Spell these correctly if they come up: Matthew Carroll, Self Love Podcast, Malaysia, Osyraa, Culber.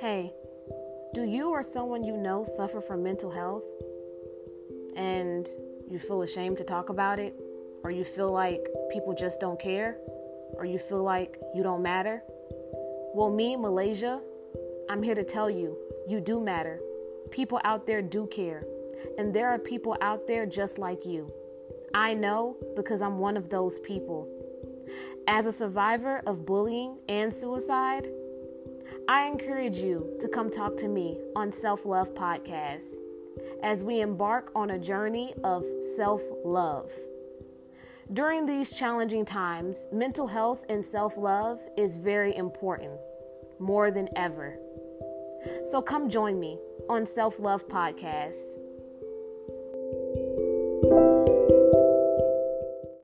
Hey, do you or someone you know suffer from mental health and you feel ashamed to talk about it, or you feel like people just don't care, or you feel like you don't matter? Well, me, Malaysia, I'm here to tell you, you do matter. People out there do care, and there are people out there just like you. I know because I'm one of those people. As a survivor of bullying and suicide, I encourage you to come talk to me on Self Love Podcast as we embark on a journey of self-love. During these challenging times, mental health and self-love is very important, more than ever. So come join me on Self Love Podcast.